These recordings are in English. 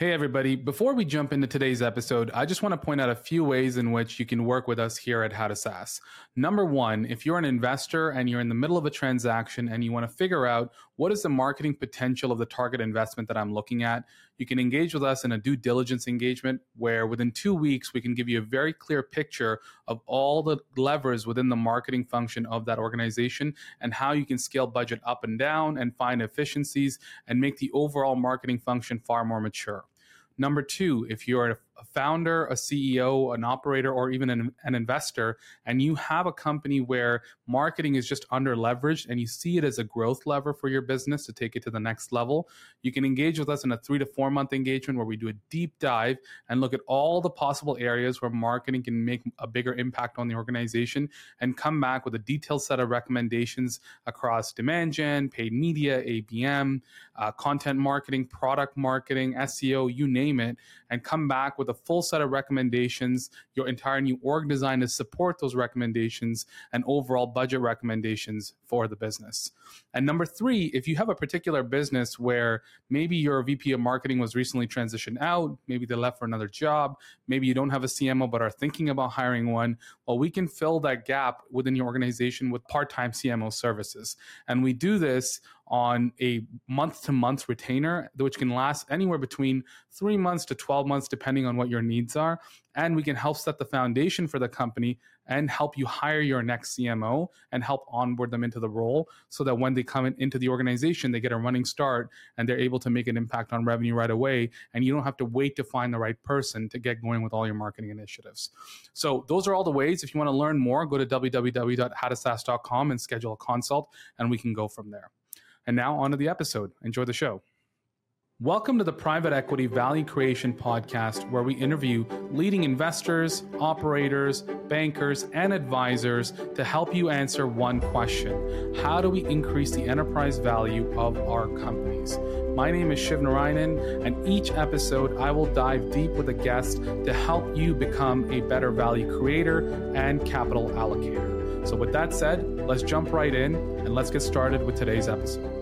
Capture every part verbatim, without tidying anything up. Hey, everybody. Before we jump into today's episode, I just want to point out a few ways in which you can work with us here at How to SaaS. Number one, if you're an investor and you're in the middle of a transaction and you want to figure out what is the marketing potential of the target investment that I'm looking at, you can engage with us in a due diligence engagement where within two weeks, we can give you a very clear picture of all the levers within the marketing function of that organization and how you can scale budget up and down and find efficiencies and make the overall marketing function far more mature. Number two, if you're a founder, a C E O, an operator, or even an, an investor, and you have a company where marketing is just under leveraged and you see it as a growth lever for your business to take it to the next level, you can engage with us in a three to four month engagement where we do a deep dive and look at all the possible areas where marketing can make a bigger impact on the organization and come back with a detailed set of recommendations across demand gen, paid media, A B M, uh, content marketing, product marketing, S E O, you name it. It and come back with a full set of recommendations, your entire new org design to support those recommendations and overall budget recommendations for the business. And number three, if you have a particular business where maybe your V P of marketing was recently transitioned out, maybe they left for another job, maybe you don't have a C M O but are thinking about hiring one, well, we can fill that gap within your organization with part-time C M O services. And we do this on a month-to-month retainer, which can last anywhere between three months to twelve months, depending on what your needs are. And we can help set the foundation for the company and help you hire your next C M O and help onboard them into the role so that when they come in, into the organization, they get a running start and they're able to make an impact on revenue right away. And you don't have to wait to find the right person to get going with all your marketing initiatives. So those are all the ways. If you want to learn more, go to w w w dot how to saas dot com and schedule a consult, and we can go from there. And now on to the episode. Enjoy the show. Welcome to the Private Equity Value Creation Podcast, where we interview leading investors, operators, bankers, and advisors to help you answer one question. How do we increase the enterprise value of our companies? My name is Shiv Narayanan, and each episode I will dive deep with a guest to help you become a better value creator and capital allocator. So with that said, let's jump right in and let's get started with today's episode.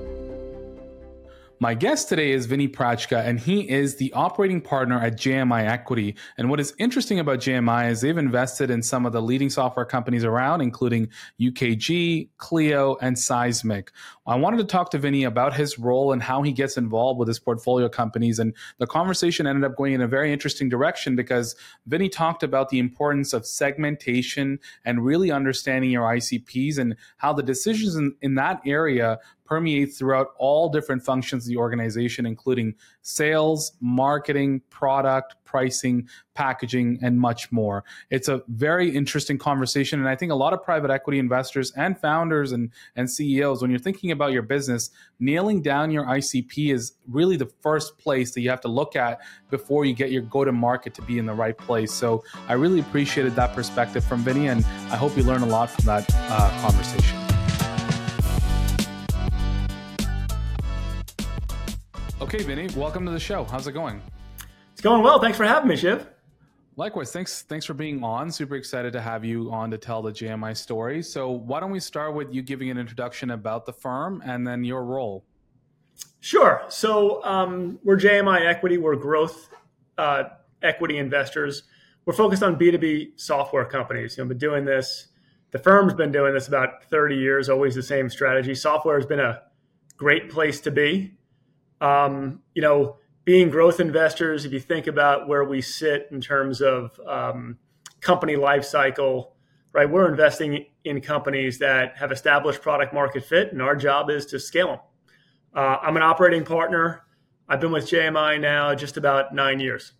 My guest today is Vinny Prajka, and he is the operating partner at J M I Equity. And what is interesting about J M I is they've invested in some of the leading software companies around, including U K G, Clio, and Seismic. I wanted to talk to Vinny about his role and how he gets involved with his portfolio companies. And the conversation ended up going in a very interesting direction because Vinny talked about the importance of segmentation and really understanding your I C Ps and how the decisions in, in that area permeate throughout all different functions of the organization, including sales, marketing, product, pricing, packaging, and much more. It's a very interesting conversation. And I think a lot of private equity investors and founders and, and C E Os, when you're thinking about your business, nailing down your I C P is really the first place that you have to look at before you get your go-to-market to be in the right place. So I really appreciated that perspective from Vinny, and I hope you learn a lot from that uh, conversation. Okay, Vinny, welcome to the show. How's it going? It's going well. Thanks for having me, Shiv. Likewise. Thanks Thanks for being on. Super excited to have you on to tell the J M I story. So why don't we start with you giving an introduction about the firm and then your role? Sure. So um, we're J M I Equity. We're growth uh, equity investors. We're focused on B two B software companies. You know, I've been doing this. The firm's been doing this about thirty years, always the same strategy. Software has been a great place to be. Um, you know, being growth investors, if you think about where we sit in terms of um, company life cycle, right, we're investing in companies that have established product market fit, and our job is to scale them. Uh, I'm an operating partner. I've been with J M I now just about nine years.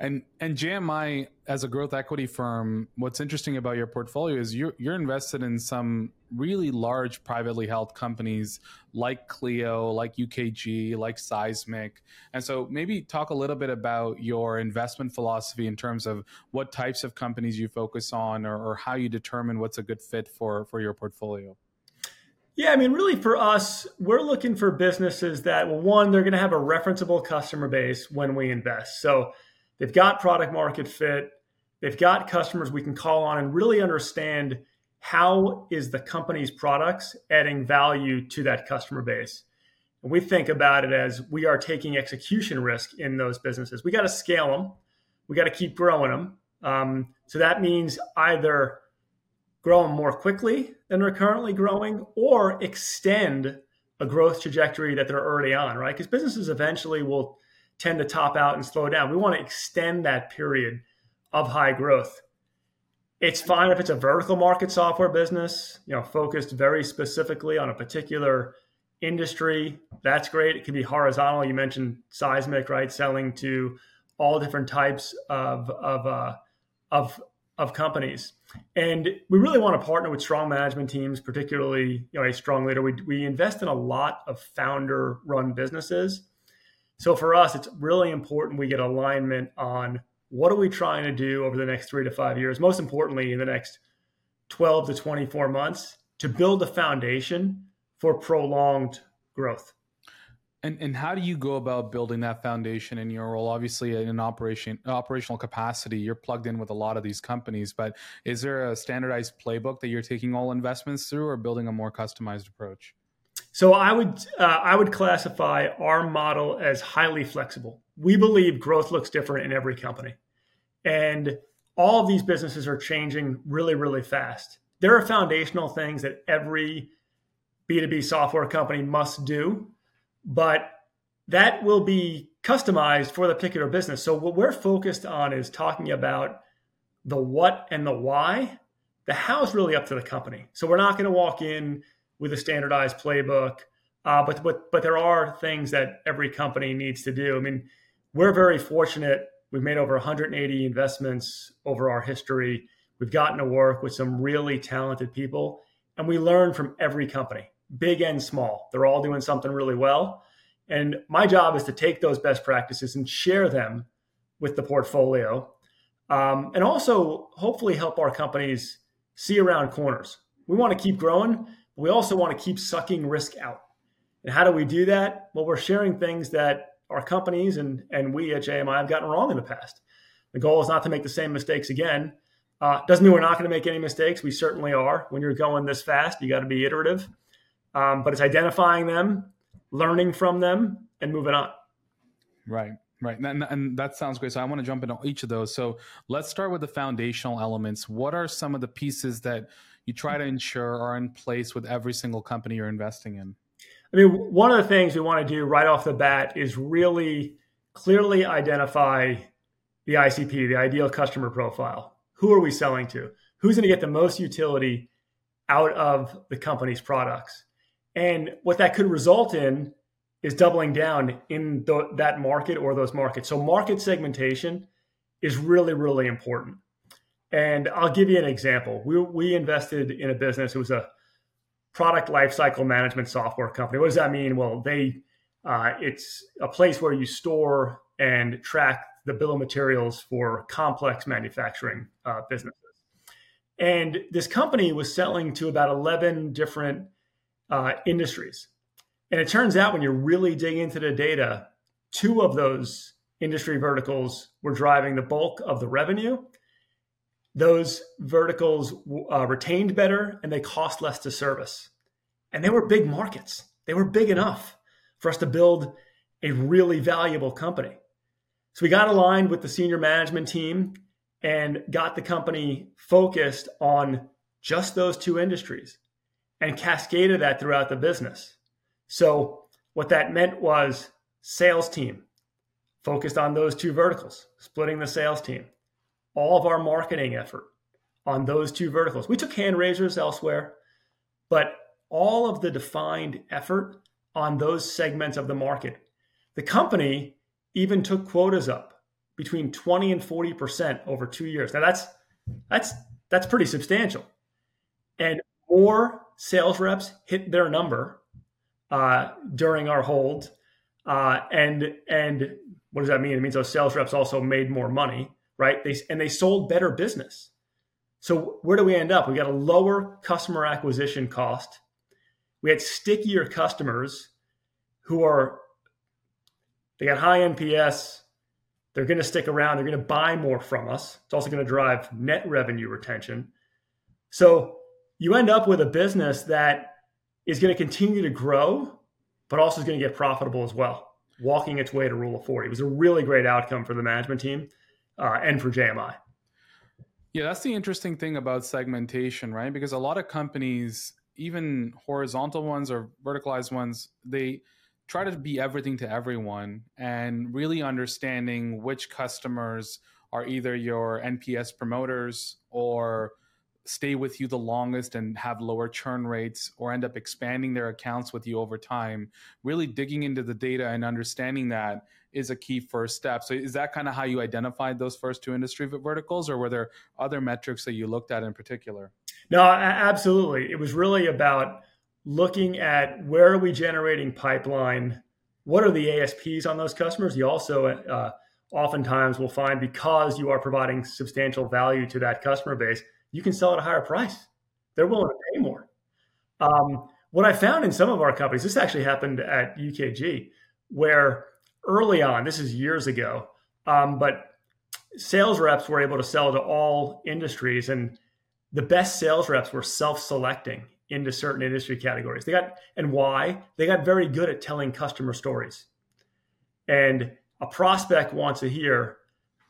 And and J M I, as a growth equity firm, what's interesting about your portfolio is you're, you're invested in some really large privately held companies like Clio, like U K G, like Seismic. And so maybe talk a little bit about your investment philosophy in terms of what types of companies you focus on or, or how you determine what's a good fit for, for your portfolio. Yeah, I mean, really for us, we're looking for businesses that, well, one, they're going to have a referenceable customer base when we invest. So they've got product market fit. They've got customers we can call on and really understand how is the company's products adding value to that customer base. And we think about it as we are taking execution risk in those businesses. We got to scale them. We got to keep growing them. Um, so that means either grow them more quickly than they're currently growing or extend a growth trajectory that they're already on, right? Because businesses eventually will tend to top out and slow down. We want to extend that period of high growth. It's fine if it's a vertical market software business, you know, focused very specifically on a particular industry. That's great. It can be horizontal. You mentioned Seismic, right? Selling to all different types of of uh, of of companies. And we really want to partner with strong management teams, particularly, you know, a strong leader. We we invest in a lot of founder-run businesses. So for us, it's really important we get alignment on what are we trying to do over the next three to five years, most importantly, in the next twelve to twenty-four months to build a foundation for prolonged growth. And and how do you go about building that foundation in your role? Obviously, in an operation operational capacity, you're plugged in with a lot of these companies, but is there a standardized playbook that you're taking all investments through or building a more customized approach? So I would uh, I would classify our model as highly flexible. We believe growth looks different in every company. And all of these businesses are changing really, really fast. There are foundational things that every B two B software company must do, but that will be customized for the particular business. So what we're focused on is talking about the what and the why. The how is really up to the company. So we're not going to walk in with a standardized playbook, uh, but, but, but there are things that every company needs to do. I mean, we're very fortunate. We've made over one hundred eighty investments over our history. We've gotten to work with some really talented people, and we learn from every company. Big and small. They're all doing something really well. And my job is to take those best practices and share them with the portfolio. Um, and also hopefully help our companies see around corners. We want to keep growing, but we also want to keep sucking risk out. And how do we do that? Well, we're sharing things that our companies and, and we at J M I have gotten wrong in the past. The goal is not to make the same mistakes again. Uh, doesn't mean we're not going to make any mistakes. We certainly are. When you're going this fast, you got to be iterative. Um, but it's identifying them, learning from them, and moving on. Right, right. And, and that sounds great. So I want to jump into each of those. So let's start with the foundational elements. What are some of the pieces that you try to ensure are in place with every single company you're investing in? I mean, one of the things we want to do right off the bat is really clearly identify the I C P, the ideal customer profile. Who are we selling to? Who's going to get the most utility out of the company's products? And what that could result in is doubling down in the, that market or those markets. So market segmentation is really, really important. And I'll give you an example. We we invested in a business. It was a product lifecycle management software company. What does that mean? Well, they uh, it's a place where you store and track the bill of materials for complex manufacturing uh, businesses. And this company was selling to about eleven different uh, industries. And it turns out when you really dig into the data, two of those industry verticals were driving the bulk of the revenue. Those verticals uh, retained better and they cost less to service. And they were big markets. They were big enough for us to build a really valuable company. So we got aligned with the senior management team and got the company focused on just those two industries and cascaded that throughout the business. So what that meant was sales team focused on those two verticals, splitting the sales team, all of our marketing effort on those two verticals. We took hand raisers elsewhere, but all of the defined effort on those segments of the market. The company even took quotas up between twenty and forty percent over two years. Now that's that's that's pretty substantial. And more sales reps hit their number uh, during our hold. Uh, and and what does that mean? It means those sales reps also made more money, right? They and they sold better business. So where do we end up? We got a lower customer acquisition cost. We had stickier customers who are, they got high N P S. They're going to stick around. They're going to buy more from us. It's also going to drive net revenue retention. So you end up with a business that is going to continue to grow but also is going to get profitable as well, walking its way to Rule of forty. It was a really great outcome for the management team uh, and for J M I. Yeah, that's the interesting thing about segmentation, right? Because a lot of companies, even horizontal ones or verticalized ones, they try to be everything to everyone, and really understanding which customers are either your N P S promoters or stay with you the longest and have lower churn rates or end up expanding their accounts with you over time. Really digging into the data and understanding that is a key first step. So is that kind of how you identified those first two industry verticals, or were there other metrics that you looked at in particular? No, absolutely. It was really about looking at where are we generating pipeline? What are the A S Ps on those customers? You also uh, oftentimes will find, because you are providing substantial value to that customer base, you can sell at a higher price. They're willing to pay more. Um, what I found in some of our companies, this actually happened at U K G, where early on, this is years ago, um, but sales reps were able to sell to all industries, and the best sales reps were self-selecting into certain industry categories. They got, and why? They got very good at telling customer stories. And a prospect wants to hear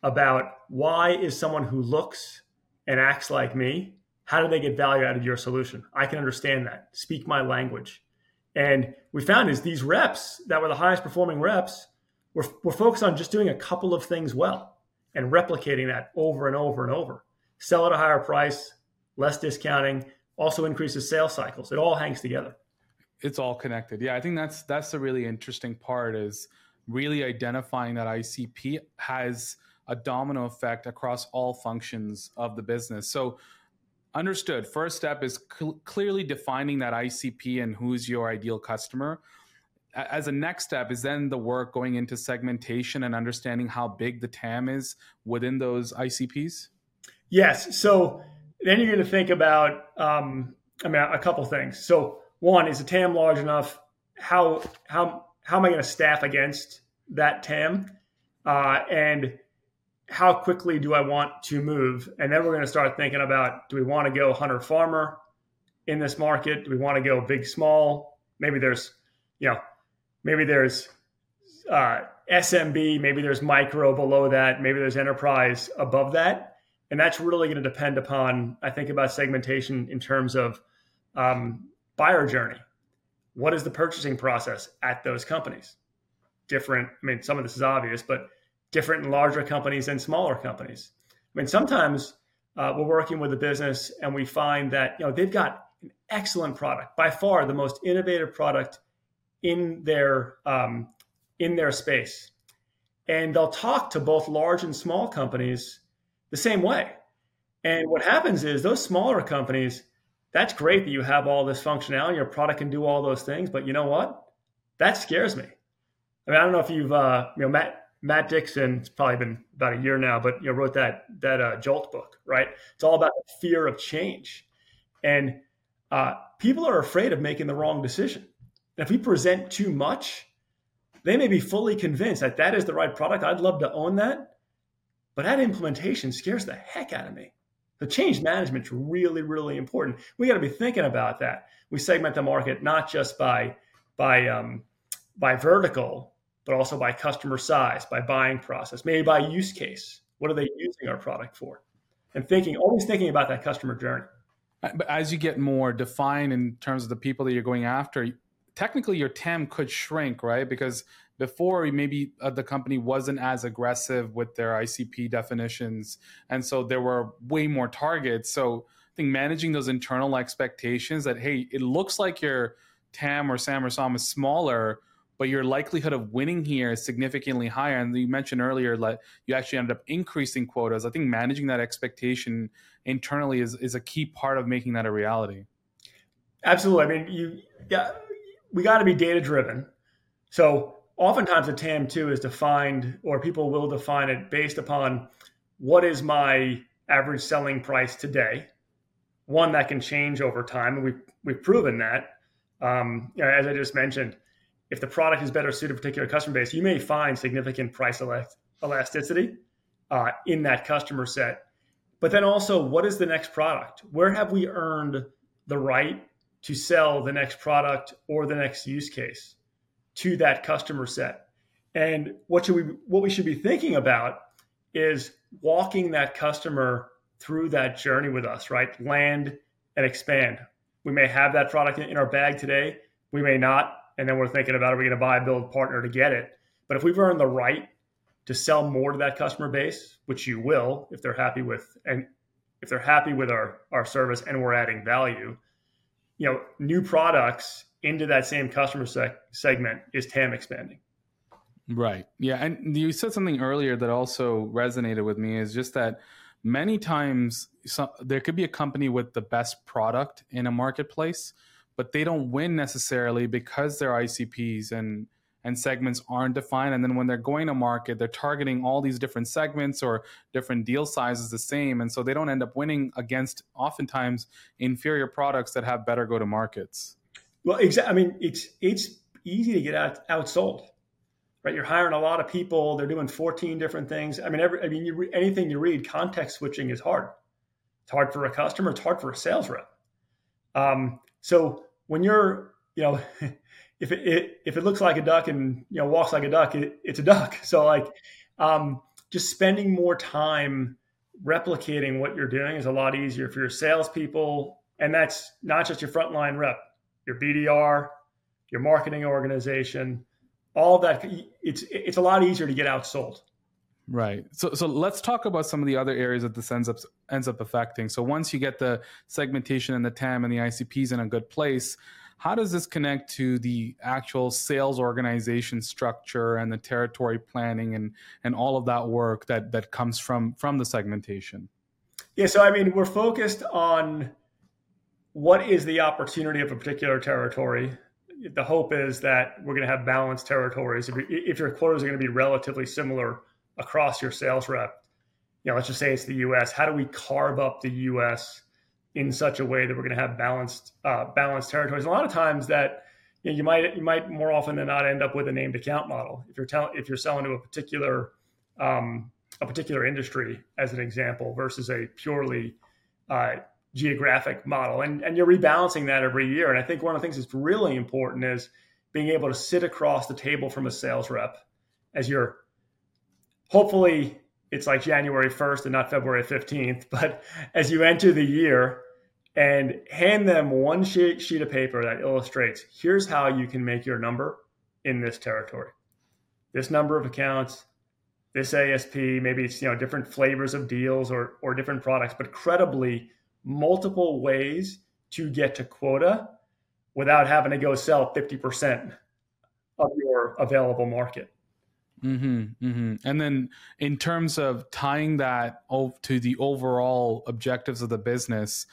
about, why is someone who looks and acts like me, how do they get value out of your solution? I can understand that. Speak my language. And we found is these reps that were the highest performing reps were, were focused on just doing a couple of things well and replicating that over and over and over. Sell at a higher price, less discounting, also increases sales cycles. It all hangs together. It's all connected. Yeah, I think that's that's the really interesting part, is really identifying that I C P has a domino effect across all functions of the business. So understood. First step is cl- clearly defining that I C P and who's your ideal customer. As a next step is then the work going into segmentation and understanding how big the T A M is within those I C Ps? Yes. So then you're going to think about, um, I mean, a couple things. So one, is the T A M large enough? How, how, how am I going to staff against that T A M? Uh, and how quickly do I want to move? And then we're going to start thinking about, do we want to go hunter farmer in this market? Do we want to go big, small? Maybe there's, you know, maybe there's uh, S M B, maybe there's micro below that, maybe there's enterprise above that. And that's really going to depend upon, I think about segmentation in terms of um, buyer journey. What is the purchasing process at those companies? Different. I mean, some of this is obvious, but different and larger companies and smaller companies. I mean, sometimes uh, we're working with a business and we find that, you know, they've got an excellent product, by far the most innovative product in their um, in their space. And they'll talk to both large and small companies the same way. And what happens is those smaller companies, that's great that you have all this functionality, your product can do all those things, but you know what? That scares me. I mean, I don't know if you've, uh, you know, Matt, Matt Dixon, it's probably been about a year now, but you know, wrote that that uh, Jolt book, right? It's all about the fear of change. And uh, people are afraid of making the wrong decision. And if we present too much, they may be fully convinced that that is the right product. I'd love to own that. But that implementation scares the heck out of me. The change management's really, really important. We got to be thinking about that. We segment the market not just by, by, um, by vertical, but also by customer size, by buying process, maybe by use case. What are they using our product for? And thinking, always thinking about that customer journey. But as you get more defined in terms of the people that you're going after, technically your T A M could shrink, right? Because before maybe the company wasn't as aggressive with their I C P definitions. And so there were way more targets. So I think managing those internal expectations that, hey, it looks like your T A M or SAM or SOM is smaller, but your likelihood of winning here is significantly higher. And you mentioned earlier that you actually ended up increasing quotas. I think managing that expectation internally is, is a key part of making that a reality. Absolutely. I mean, you yeah, we got to be data-driven. So oftentimes the T A M too is defined, or people will define it based upon, what is my average selling price today? One, that can change over time. And we've, we've proven that, um, you know, as I just mentioned, if the product is better suited to a particular customer base, you may find significant price elasticity uh, in that customer set. But then also, what is the next product? Where have we earned the right to sell the next product or the next use case? to that customer set. And what should we what we should be thinking about is walking that customer through that journey with us, right? Land and expand. We may have that product in our bag today. We may not. And then we're thinking about, are we going to buy, build, partner to get it? But if we've earned the right to sell more to that customer base, which you will if they're happy with and if they're happy with our, our service and we're adding value, you know, new products into that same customer sec- segment is T A M expanding. Right. Yeah. And you said something earlier that also resonated with me, is just that many times some, there could be a company with the best product in a marketplace, but they don't win necessarily because their I C Ps and and segments aren't defined. And then when they're going to market, they're targeting all these different segments or different deal sizes the same. And so they don't end up winning against oftentimes inferior products that have better go to markets. Well, exactly. I mean, it's it's easy to get out, outsold, right? You're hiring a lot of people. They're doing fourteen different things. I mean, every, I mean, you re- anything you read, context switching is hard. It's hard for a customer. It's hard for a sales rep. Um, so when you're, you know, if it, it if it looks like a duck and, you know, walks like a duck, it, it's a duck. So like, um, just spending more time replicating what you're doing is a lot easier for your salespeople, and that's not just your frontline rep, your B D R, your marketing organization, all of that. It's it's a lot easier to get outsold. Right. So so let's talk about some of the other areas that this ends up ends up affecting. So once you get the segmentation and the T A M and the I C Ps in a good place, how does this connect to the actual sales organization structure and the territory planning and, and all of that work that, that comes from, from the segmentation? Yeah, so I mean, we're focused on what is the opportunity of a particular territory. The hope is that we're going to have balanced territories. If, if your quotas are going to be relatively similar across your sales rep, you know, let's just say it's the U S, how do we carve up the U S in such a way that we're going to have balanced uh, balanced territories? And a lot of times that, you know, you might you might more often than not end up with a named account model if you're tell- if you're selling to a particular um, a particular industry as an example versus a purely uh, geographic model, and and you're rebalancing that every year. And I think one of the things that's really important is being able to sit across the table from a sales rep as you're hopefully. It's like January first and not February fifteenth, but as you enter the year and hand them one sheet, sheet of paper that illustrates, here's how you can make your number in this territory. This number of accounts, this A S P, maybe it's, you know, different flavors of deals or or different products, but credibly multiple ways to get to quota without having to go sell fifty percent of your available market. Mm-hmm, mm-hmm. And then in terms of tying that to the overall objectives of the business,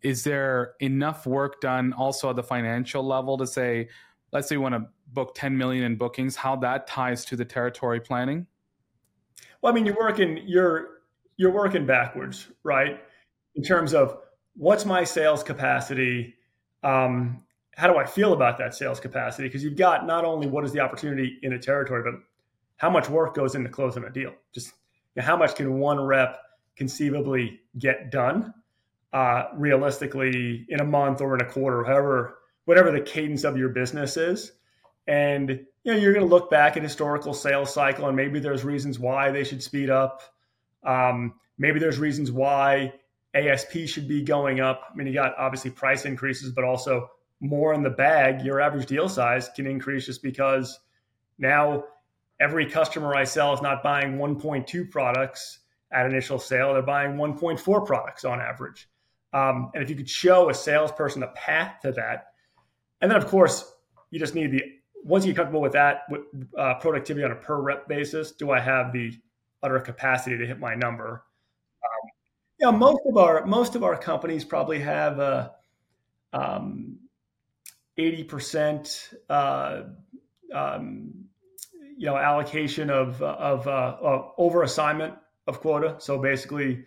is there enough work done also at the financial level to say, let's say you want to book ten million in bookings, how that ties to the territory planning? Well, I mean, you're working, you're, you're working backwards, right? In terms of what's my sales capacity, um, how do I feel about that sales capacity? Because you've got not only what is the opportunity in a territory, but how much work goes into closing a deal? Just, you know, how much can one rep conceivably get done uh, realistically in a month or in a quarter, however, whatever the cadence of your business is. And, you know, you're going to look back at historical sales cycle, and maybe there's reasons why they should speed up. Um, maybe there's reasons why A S P should be going up. I mean, you got obviously price increases, but also more in the bag. Your average deal size can increase just because now every customer I sell is not buying one point two products at initial sale. They're buying one point four products on average. Um, and if you could show a salesperson a path to that, and then of course you just need the, once you get comfortable with that, with, uh, productivity on a per rep basis, do I have the utter capacity to hit my number? Um, you know, most of our, most of our companies probably have, uh, um, eighty percent, uh, um, you know, allocation of, of, uh, of over assignment of quota. So basically,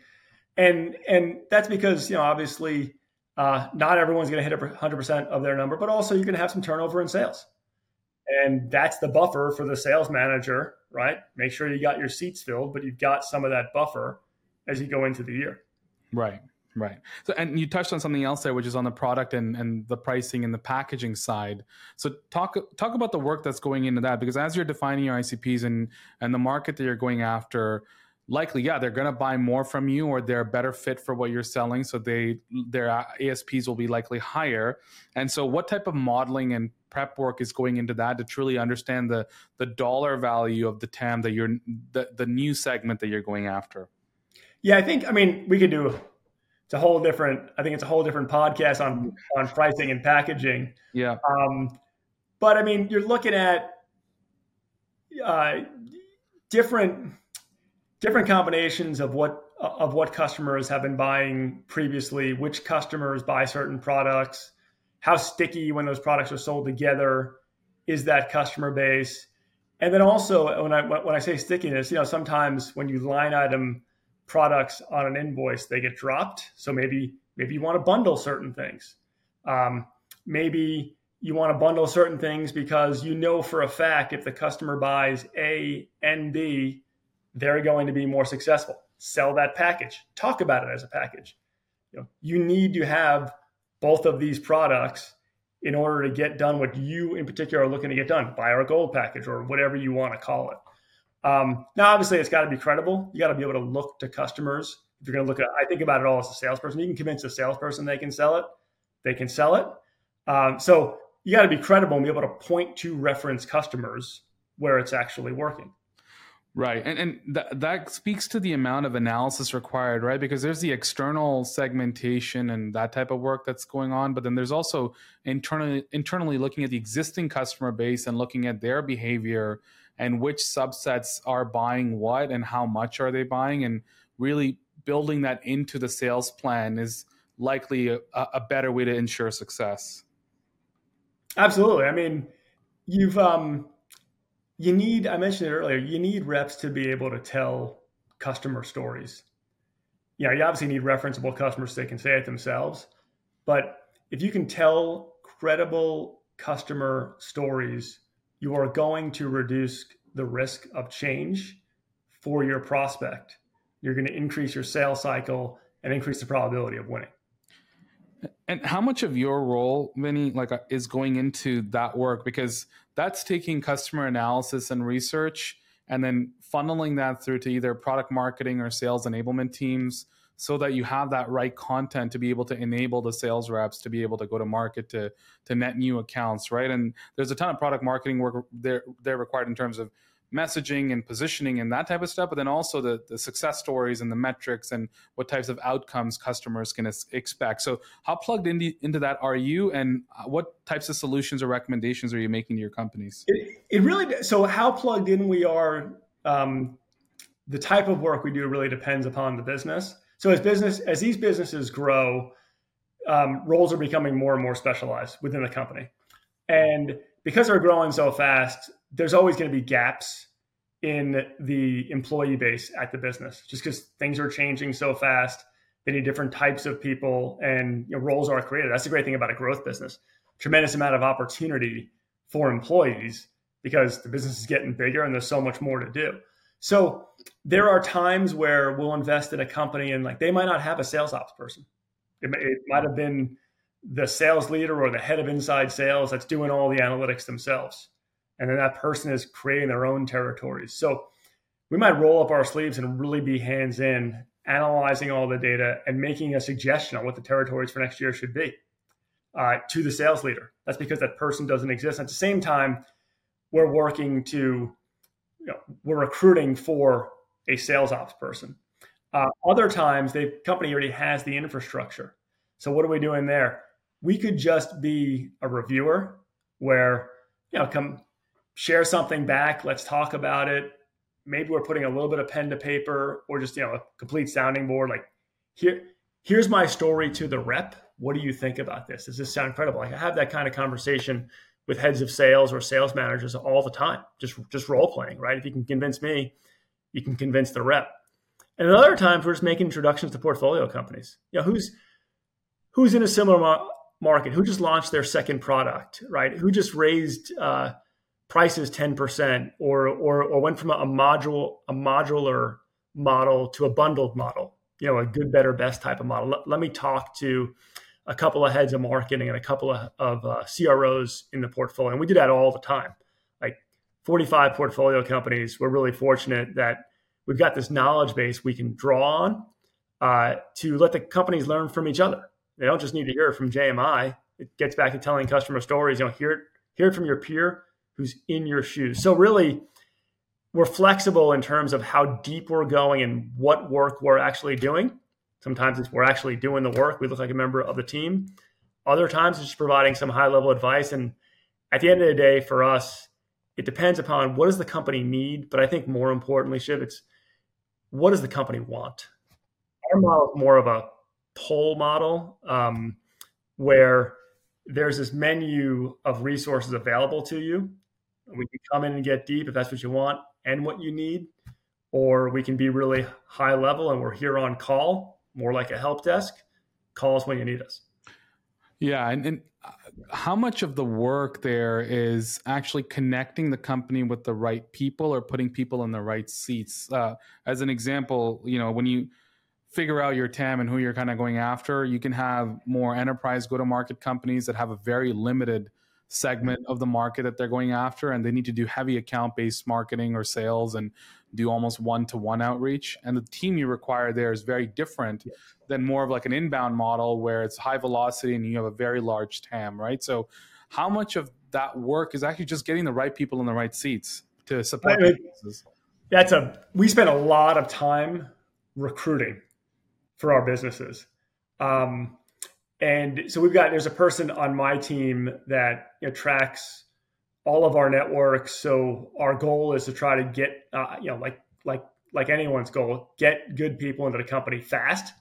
and, and that's because, you know, obviously, uh, not everyone's going to hit a hundred percent of their number, but also you're going to have some turnover in sales, and that's the buffer for the sales manager, right? Make sure you got your seats filled, but you've got some of that buffer as you go into the year. Right. Right. So, and you touched on something else there, which is on the product and, and the pricing and the packaging side. So talk talk about the work that's going into that, because as you're defining your I C Ps and, and the market that you're going after, likely, yeah, they're going to buy more from you, or they're a better fit for what you're selling. So they their A S Ps will be likely higher. And so what type of modeling and prep work is going into that to truly understand the the dollar value of the T A M that you're, the, the new segment that you're going after? Yeah, I think, I mean, we could do... It's a whole different, I think it's a whole different podcast on, on pricing and packaging. Yeah. Um, but I mean, you're looking at uh, different, different combinations of what, of what customers have been buying previously, which customers buy certain products, how sticky when those products are sold together is that customer base. And then also when I, when I say stickiness, you know, sometimes when you line item products on an invoice, they get dropped. So maybe maybe you want to bundle certain things. Um, maybe you want to bundle certain things because you know for a fact if the customer buys A and B, they're going to be more successful. Sell that package. Talk about it as a package. You know, you need to have both of these products in order to get done what you in particular are looking to get done. Buy our gold package or whatever you want to call it. Um, now, obviously, it's got to be credible. You got to be able to look to customers. If you're going to look at, I think about it all as a salesperson. You can convince a salesperson they can sell it. They can sell it. Um, so you got to be credible and be able to point to reference customers where it's actually working. Right. And and th- that speaks to the amount of analysis required, right? Because there's the external segmentation and that type of work that's going on. But then there's also internally internally looking at the existing customer base and looking at their behavior and which subsets are buying what and how much are they buying. And really building that into the sales plan is likely a, a better way to ensure success. Absolutely. I mean, you've... Um... You need, I mentioned it earlier, you need reps to be able to tell customer stories. You know, you obviously need referenceable customers so they can say it themselves. But if you can tell credible customer stories, you are going to reduce the risk of change for your prospect. You're going to increase your sales cycle and increase the probability of winning. And how much of your role, Vinny, like is going into that work? Because that's taking customer analysis and research and then funneling that through to either product marketing or sales enablement teams so that you have that right content to be able to enable the sales reps to be able to go to market to, to net new accounts, right? And there's a ton of product marketing work there, they're required in terms of messaging and positioning and that type of stuff, but then also the, the success stories and the metrics and what types of outcomes customers can expect. So how plugged into, into that are you, and what types of solutions or recommendations are you making to your companies? It, it really, so how plugged in we are, um, the type of work we do really depends upon the business. So as business, as these businesses grow, um, roles are becoming more and more specialized within the company. And because they're growing so fast, there's always going to be gaps in the employee base at the business, just because things are changing so fast. They need different types of people, and you know, roles are created. That's the great thing about a growth business. Tremendous amount of opportunity for employees because the business is getting bigger and there's so much more to do. So there are times where we'll invest in a company and like they might not have a sales ops person. It, it might have been the sales leader or the head of inside sales that's doing all the analytics themselves. And then that person is creating their own territories. So we might roll up our sleeves and really be hands in, analyzing all the data and making a suggestion on what the territories for next year should be uh, to the sales leader. That's because that person doesn't exist. At the same time, we're working to, you know, we're recruiting for a sales ops person. Uh, other times, the company already has the infrastructure. So what are we doing there? We could just be a reviewer where, you know, come... share something back. Let's talk about it. Maybe we're putting a little bit of pen to paper or just, you know, a complete sounding board. Like here, here's my story to the rep. What do you think about this? Does this sound credible? Like I have that kind of conversation with heads of sales or sales managers all the time, just, just role playing, right? If you can convince me, you can convince the rep. And at other times we're just making introductions to portfolio companies. You know, who's, who's in a similar mar- market, who just launched their second product, right? Who just raised, uh, prices ten percent or, or or went from a module a modular model to a bundled model, you know, a good, better, best type of model. Let, let me talk to a couple of heads of marketing and a couple of, of uh, C R Os in the portfolio. And we do that all the time. Like forty-five portfolio companies, we're really fortunate that we've got this knowledge base we can draw on uh, to let the companies learn from each other. They don't just need to hear it from J M I. It gets back to telling customer stories. You know, hear it, hear it from your peer who's in your shoes. So really, we're flexible in terms of how deep we're going and what work we're actually doing. Sometimes it's we're actually doing the work. We look like a member of the team. Other times it's just providing some high-level advice. And at the end of the day, for us, it depends upon what does the company need. But I think more importantly, Shiv, it's what does the company want? Our model is more of a pull model um, where there's this menu of resources available to you. We can come in and get deep if that's what you want and what you need. Or we can be really high level and we're here on call. More like a help desk, call us when you need us. Yeah, and, and how much of the work there is actually connecting the company with the right people or putting people in the right seats? Uh, as an example, you know, when you figure out your T A M and who you're kind of going after, you can have more enterprise go-to-market companies that have a very limited segment of the market that they're going after, and they need to do heavy account-based marketing or sales and do almost one-to-one outreach. And the team you require there is very different yes. than more of like an inbound model where it's high velocity and you have a very large T A M, right? So how much of that work is actually just getting the right people in the right seats to support I mean, businesses? That's a, we spend a lot of time recruiting for our businesses. Um, And so we've got, there's a person on my team that you know, tracks all of our networks. So our goal is to try to get, uh, you know, like, like, like anyone's goal, get good people into the company fast.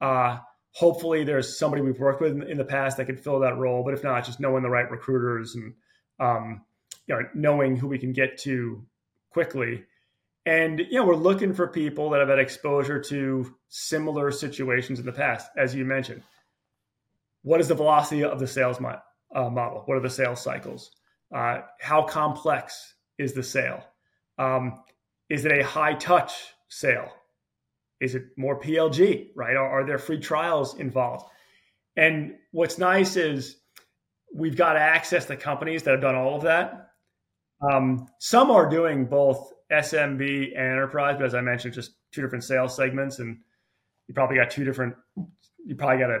Uh, hopefully there's somebody we've worked with in, in the past that can fill that role, but if not, just knowing the right recruiters and, um, you know, knowing who we can get to quickly. And, you know, we're looking for people that have had exposure to similar situations in the past, as you mentioned. What is the velocity of the sales mo- uh, model? What are the sales cycles? Uh, how complex is the sale? Um, is it a high touch sale? Is it more P L G, right? Are, are there free trials involved? And what's nice is we've got access to companies that have done all of that. Um, some are doing both S M B and enterprise, but as I mentioned, just two different sales segments. And you probably got two different, you probably got a,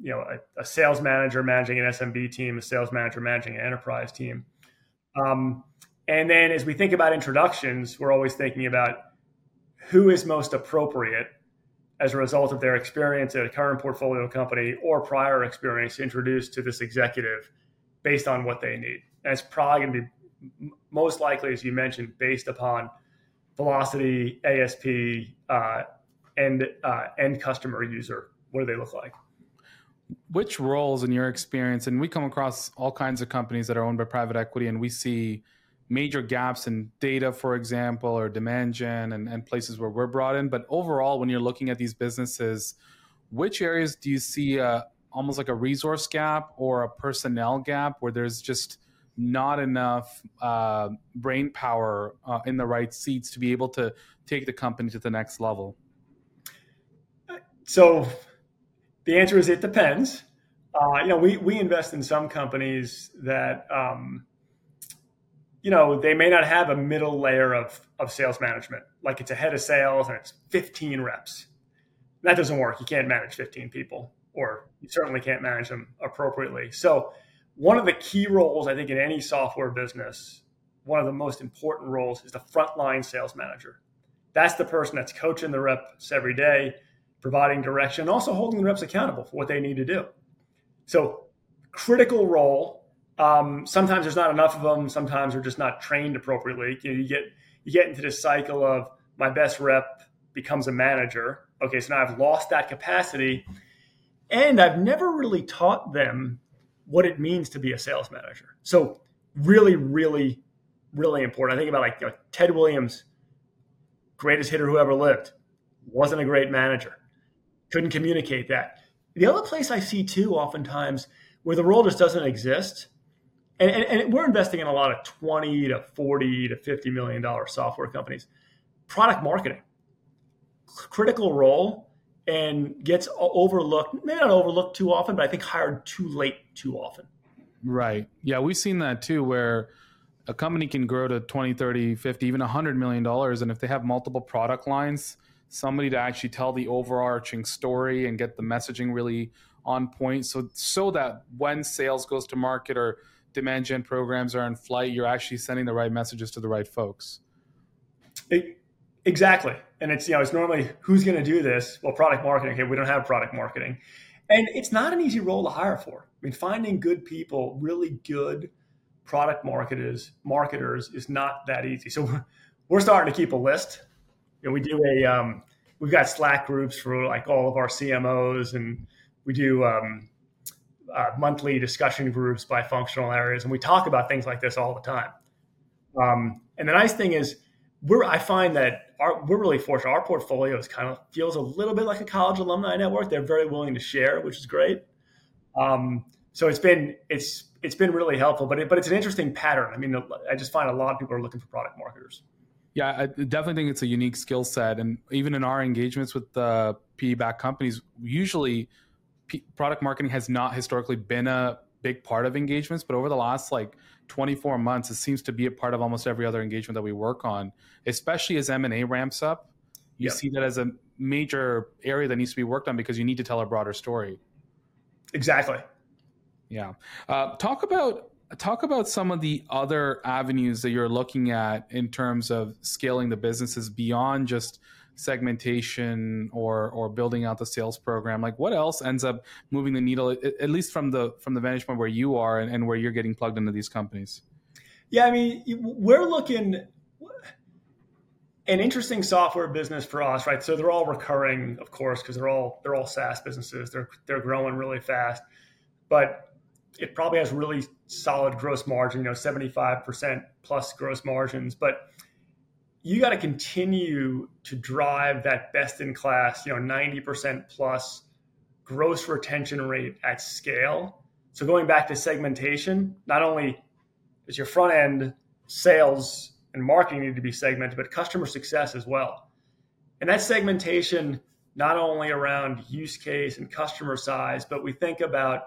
you know, a, a sales manager managing an S M B team, a sales manager managing an enterprise team. Um, and then as we think about introductions, we're always thinking about who is most appropriate as a result of their experience at a current portfolio company or prior experience introduced to this executive based on what they need. And it's probably going to be most likely, as you mentioned, based upon velocity, A S P, uh, and uh, end customer user. What do they look like? Which roles in your experience, and we come across all kinds of companies that are owned by private equity, and we see major gaps in data, for example, or demand gen and, and places where we're brought in. But overall, when you're looking at these businesses, which areas do you see a, almost like a resource gap or a personnel gap where there's just not enough uh, brain power uh, in the right seats to be able to take the company to the next level? So... the answer is it depends. Uh, you know, we we invest in some companies that, um, you know, they may not have a middle layer of of sales management. Like it's a head of sales and it's fifteen reps. That doesn't work. You can't manage fifteen people, or you certainly can't manage them appropriately. So one of the key roles, I think, in any software business, one of the most important roles is the frontline sales manager. That's the person that's coaching the reps every day, providing direction, also holding the reps accountable for what they need to do. So critical role. Um, sometimes there's not enough of them. Sometimes they're just not trained appropriately. You know, you get you get into this cycle of my best rep becomes a manager. Okay, so now I've lost that capacity. And I've never really taught them what it means to be a sales manager. So really, really, really important. I think about like you know, Ted Williams, greatest hitter who ever lived, wasn't a great manager. Couldn't communicate that. The other place I see too, oftentimes, where the role just doesn't exist, and, and, and we're investing in a lot of twenty to forty to fifty million dollar software companies. Product marketing, critical role and gets overlooked, may not overlooked too often, but I think hired too late too often. Right. Yeah, we've seen that too, where a company can grow to twenty, thirty, fifty, even one hundred million dollars. And if they have multiple product lines, somebody to actually tell the overarching story and get the messaging really on point. So, so that when sales goes to market or demand gen programs are in flight, you're actually sending the right messages to the right folks. It, exactly. And it's, you know, it's normally who's going to do this? Well, product marketing. Okay, we don't have product marketing. And it's not an easy role to hire for. I mean, finding good people, really good product marketers, marketers is not that easy. So we're, we're starting to keep a list. You know, we do a, um, we've got Slack groups for like all of our C M Os, and we do um, uh, monthly discussion groups by functional areas. And we talk about things like this all the time. Um, and the nice thing is, We're, I find that our, we're really fortunate. Our portfolio is kind of feels a little bit like a college alumni network. They're very willing to share, which is great. Um, so it's been it's it's been really helpful, but it, but it's an interesting pattern. I mean, I just find a lot of people are looking for product marketers. Yeah, I definitely think it's a unique skill set, and even in our engagements with the P E-backed companies, usually P- product marketing has not historically been a big part of engagements, but over the last like twenty-four months, it seems to be a part of almost every other engagement that we work on, especially as M and A ramps up. You yep. see that as a major area that needs to be worked on because you need to tell a broader story. Exactly. Yeah. Uh, talk about talk about some of the other avenues that you're looking at in terms of scaling the businesses beyond just segmentation or or building out the sales program. Like what else ends up moving the needle, at least from the from the vantage point where you are and, and where you're getting plugged into these companies? Yeah, I mean, we're looking an interesting software business for us, right? So they're all recurring, of course, because they're all they're all SaaS businesses. They're they're growing really fast, but it probably has really solid gross margin, you know, seventy-five percent plus gross margins, but you got to continue to drive that best in class, you know, ninety percent plus gross retention rate at scale. So going back to segmentation, not only is your front end sales and marketing need to be segmented, but customer success as well. And that segmentation, not only around use case and customer size, but we think about,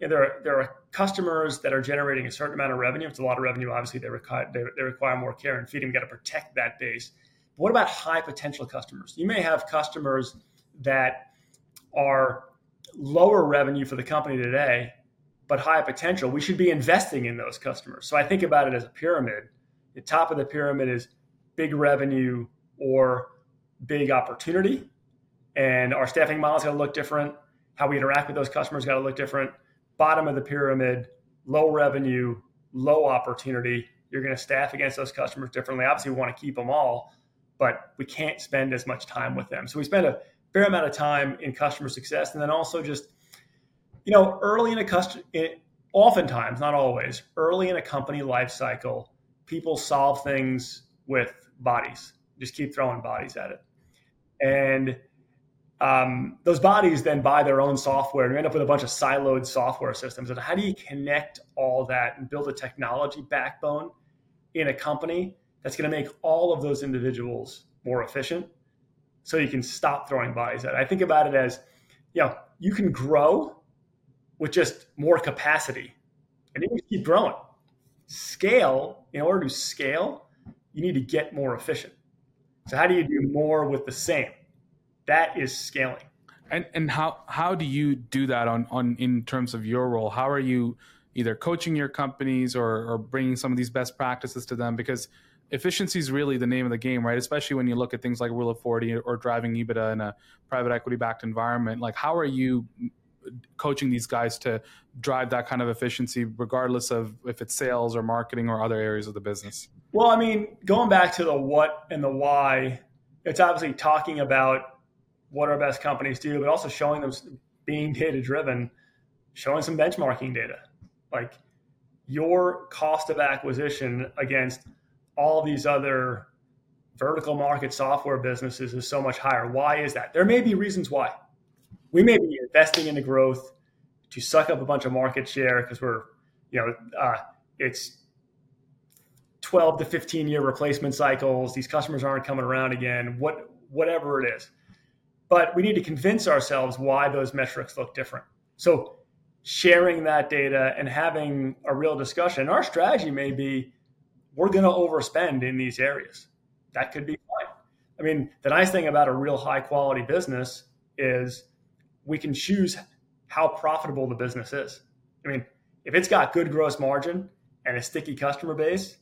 you know, there are, there are customers that are generating a certain amount of revenue. It's a lot of revenue. Obviously, they require, they, they require more care and feeding. We've got to protect that base. But what about high potential customers? You may have customers that are lower revenue for the company today, but high potential. We should be investing in those customers. So I think about it as a pyramid. The top of the pyramid is big revenue or big opportunity. And our staffing model is going to look different. How we interact with those customers is going to look different. Bottom of the pyramid, low revenue, low opportunity. You're going to staff against those customers differently. Obviously, we want to keep them all, but we can't spend as much time with them. So we spend a fair amount of time in customer success. And then also just, you know, early in a customer, oftentimes, not always, early in a company life cycle, people solve things with bodies, just keep throwing bodies at it. And Um, those bodies then buy their own software, and you end up with a bunch of siloed software systems. And how do you connect all that and build a technology backbone in a company that's going to make all of those individuals more efficient so you can stop throwing bodies at it? I think about it as, you know, you can grow with just more capacity, and you can keep growing. Scale, in order to scale, you need to get more efficient. So how do you do more with the same? That is scaling. And and how, how do you do that on, on in terms of your role? How are you either coaching your companies or, or bringing some of these best practices to them? Because efficiency is really the name of the game, right? Especially when you look at things like Rule of forty or driving EBITDA in a private equity-backed environment. Like, how are you coaching these guys to drive that kind of efficiency, regardless of if it's sales or marketing or other areas of the business? Well, I mean, going back to the what and the why, it's obviously talking about what our best companies do, but also showing them, being data-driven, showing some benchmarking data, like your cost of acquisition against all these other vertical market software businesses is so much higher. Why is that? There may be reasons why. We may be investing into growth to suck up a bunch of market share because we're, you know, uh, it's twelve to fifteen year replacement cycles. These customers aren't coming around again, what, whatever it is. but we need to convince ourselves why those metrics look different. So sharing that data and having a real discussion, our strategy may be, we're going to overspend in these areas. That could be fine. I mean, the nice thing about a real high quality business is we can choose how profitable the business is. I mean, if it's got good gross margin and a sticky customer base,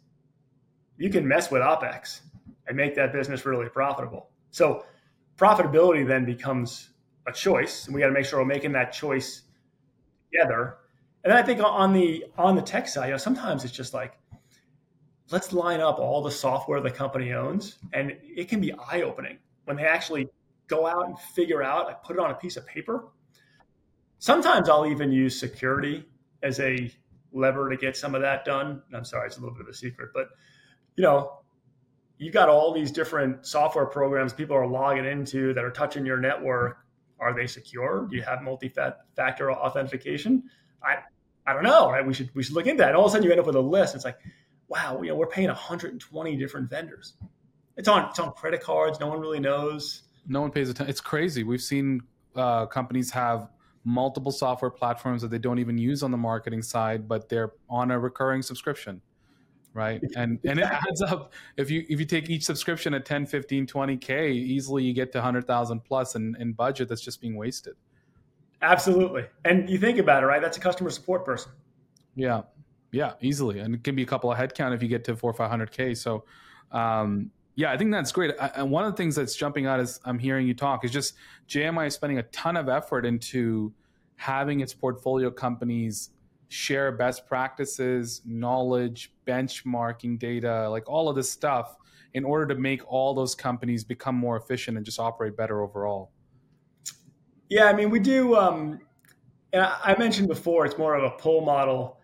you can mess with OpEx and make that business really profitable. So profitability then becomes a choice, and we got to make sure we're making that choice together. And then I think on the on the tech side, you know, sometimes it's just like, let's line up all the software the company owns, and it can be eye-opening when they actually go out and figure out, like, put it on a piece of paper. Sometimes I'll even use security as a lever to get some of that done. I'm sorry, it's a little bit of a secret, but you know, you've got all these different software programs people are logging into that are touching your network. Are they secure? Do you have multi-factor authentication? I I don't know, right? We should we should look into that. And all of a sudden you end up with a list. It's like, wow, you know, we're paying one hundred twenty different vendors. It's on it's on credit cards. No one really knows. No one pays attention. It's crazy. We've seen uh, companies have multiple software platforms that they don't even use on the marketing side, but they're on a recurring subscription. Right. And and it adds up. If you if you take each subscription at ten, fifteen, twenty K, easily you get to one hundred thousand plus in, in budget that's just being wasted. Absolutely. And you think about it, right? That's a customer support person. Yeah. Yeah, easily. And it can be a couple of headcount if you get to four or five hundred K. So, um, yeah, I think that's great. I, and one of the things that's jumping out as I'm hearing you talk is just J M I is spending a ton of effort into having its portfolio companies share best practices, knowledge, benchmarking data, like all of this stuff in order to make all those companies become more efficient and just operate better overall. Yeah, I mean, we do, um, and I mentioned before, it's more of a pull model.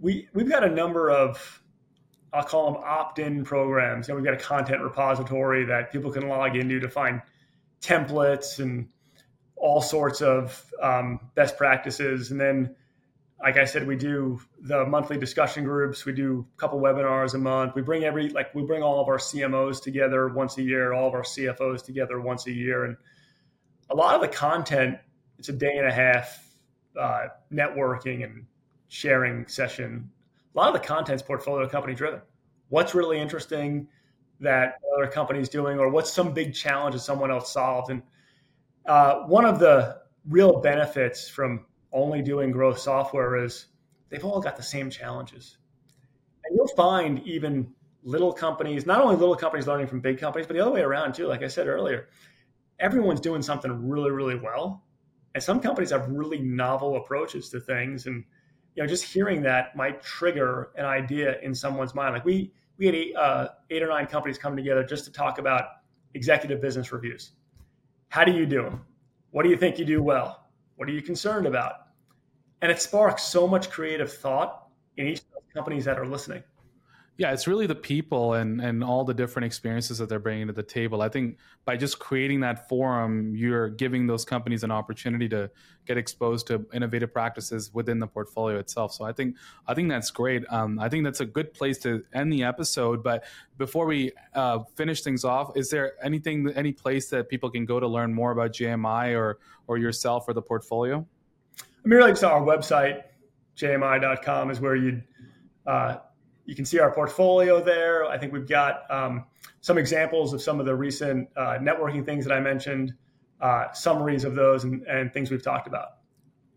We, we've got a number of, I'll call them opt-in programs. And we've got a content repository that people can log into to find templates and all sorts of um, best practices. And then like I said, we do the monthly discussion groups. We do a couple webinars a month. We bring every, like we bring all of our C M Os together once a year, all of our C F Os together once a year. And a lot of the content, it's a day and a half uh, networking and sharing session. A lot of the content's portfolio company driven. What's really interesting that other company's doing, or what's some big challenge that someone else solved. And uh, one of the real benefits from only doing growth software is they've all got the same challenges. And you'll find even little companies, not only little companies learning from big companies, but the other way around too. Like I said earlier, everyone's doing something really, really well. And some companies have really novel approaches to things. And, you know, just hearing that might trigger an idea in someone's mind. Like we, we had eight, uh, eight or nine companies come together just to talk about executive business reviews. How do you do them? What do you think you do well? What are you concerned about? And it sparks so much creative thought in each of the companies that are listening. Yeah, it's really the people and, and all the different experiences that they're bringing to the table. I think by just creating that forum, you're giving those companies an opportunity to get exposed to innovative practices within the portfolio itself. So I think I think that's great. Um, I think that's a good place to end the episode. But before we uh, finish things off, is there anything, any place that people can go to learn more about J M I or or yourself or the portfolio? I mean, really, just our website, J M I dot com, is where you'd uh, you can see our portfolio there. I think we've got um, some examples of some of the recent uh, networking things that I mentioned, uh, summaries of those and, and things we've talked about.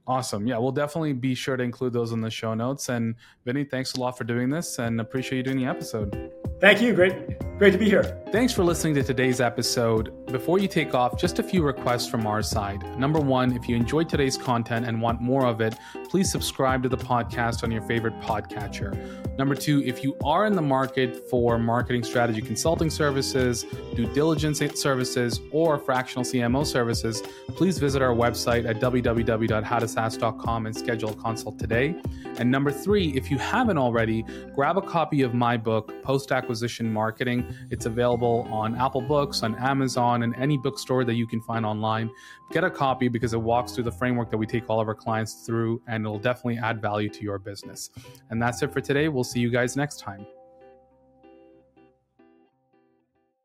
Awesome. Yeah, we'll definitely be sure to include those in the show notes. And Vinny, thanks a lot for doing this and appreciate you doing the episode. Thank you. Great. Great to be here. Thanks for listening to today's episode. Before you take off, just a few requests from our side. Number one, if you enjoyed today's content and want more of it, please subscribe to the podcast on your favorite podcatcher. Number two, if you are in the market for marketing strategy consulting services, due diligence services, or fractional C M O services, please visit our website at w w w dot how to saas dot com and schedule a consult today. And number three, if you haven't already, grab a copy of my book, Post Acquisition Marketing. It's available on Apple Books, on Amazon, and any bookstore that you can find online. Get a copy because it walks through the framework that we take all of our clients through, and it'll definitely add value to your business. And that's it for today. We'll see you guys next time.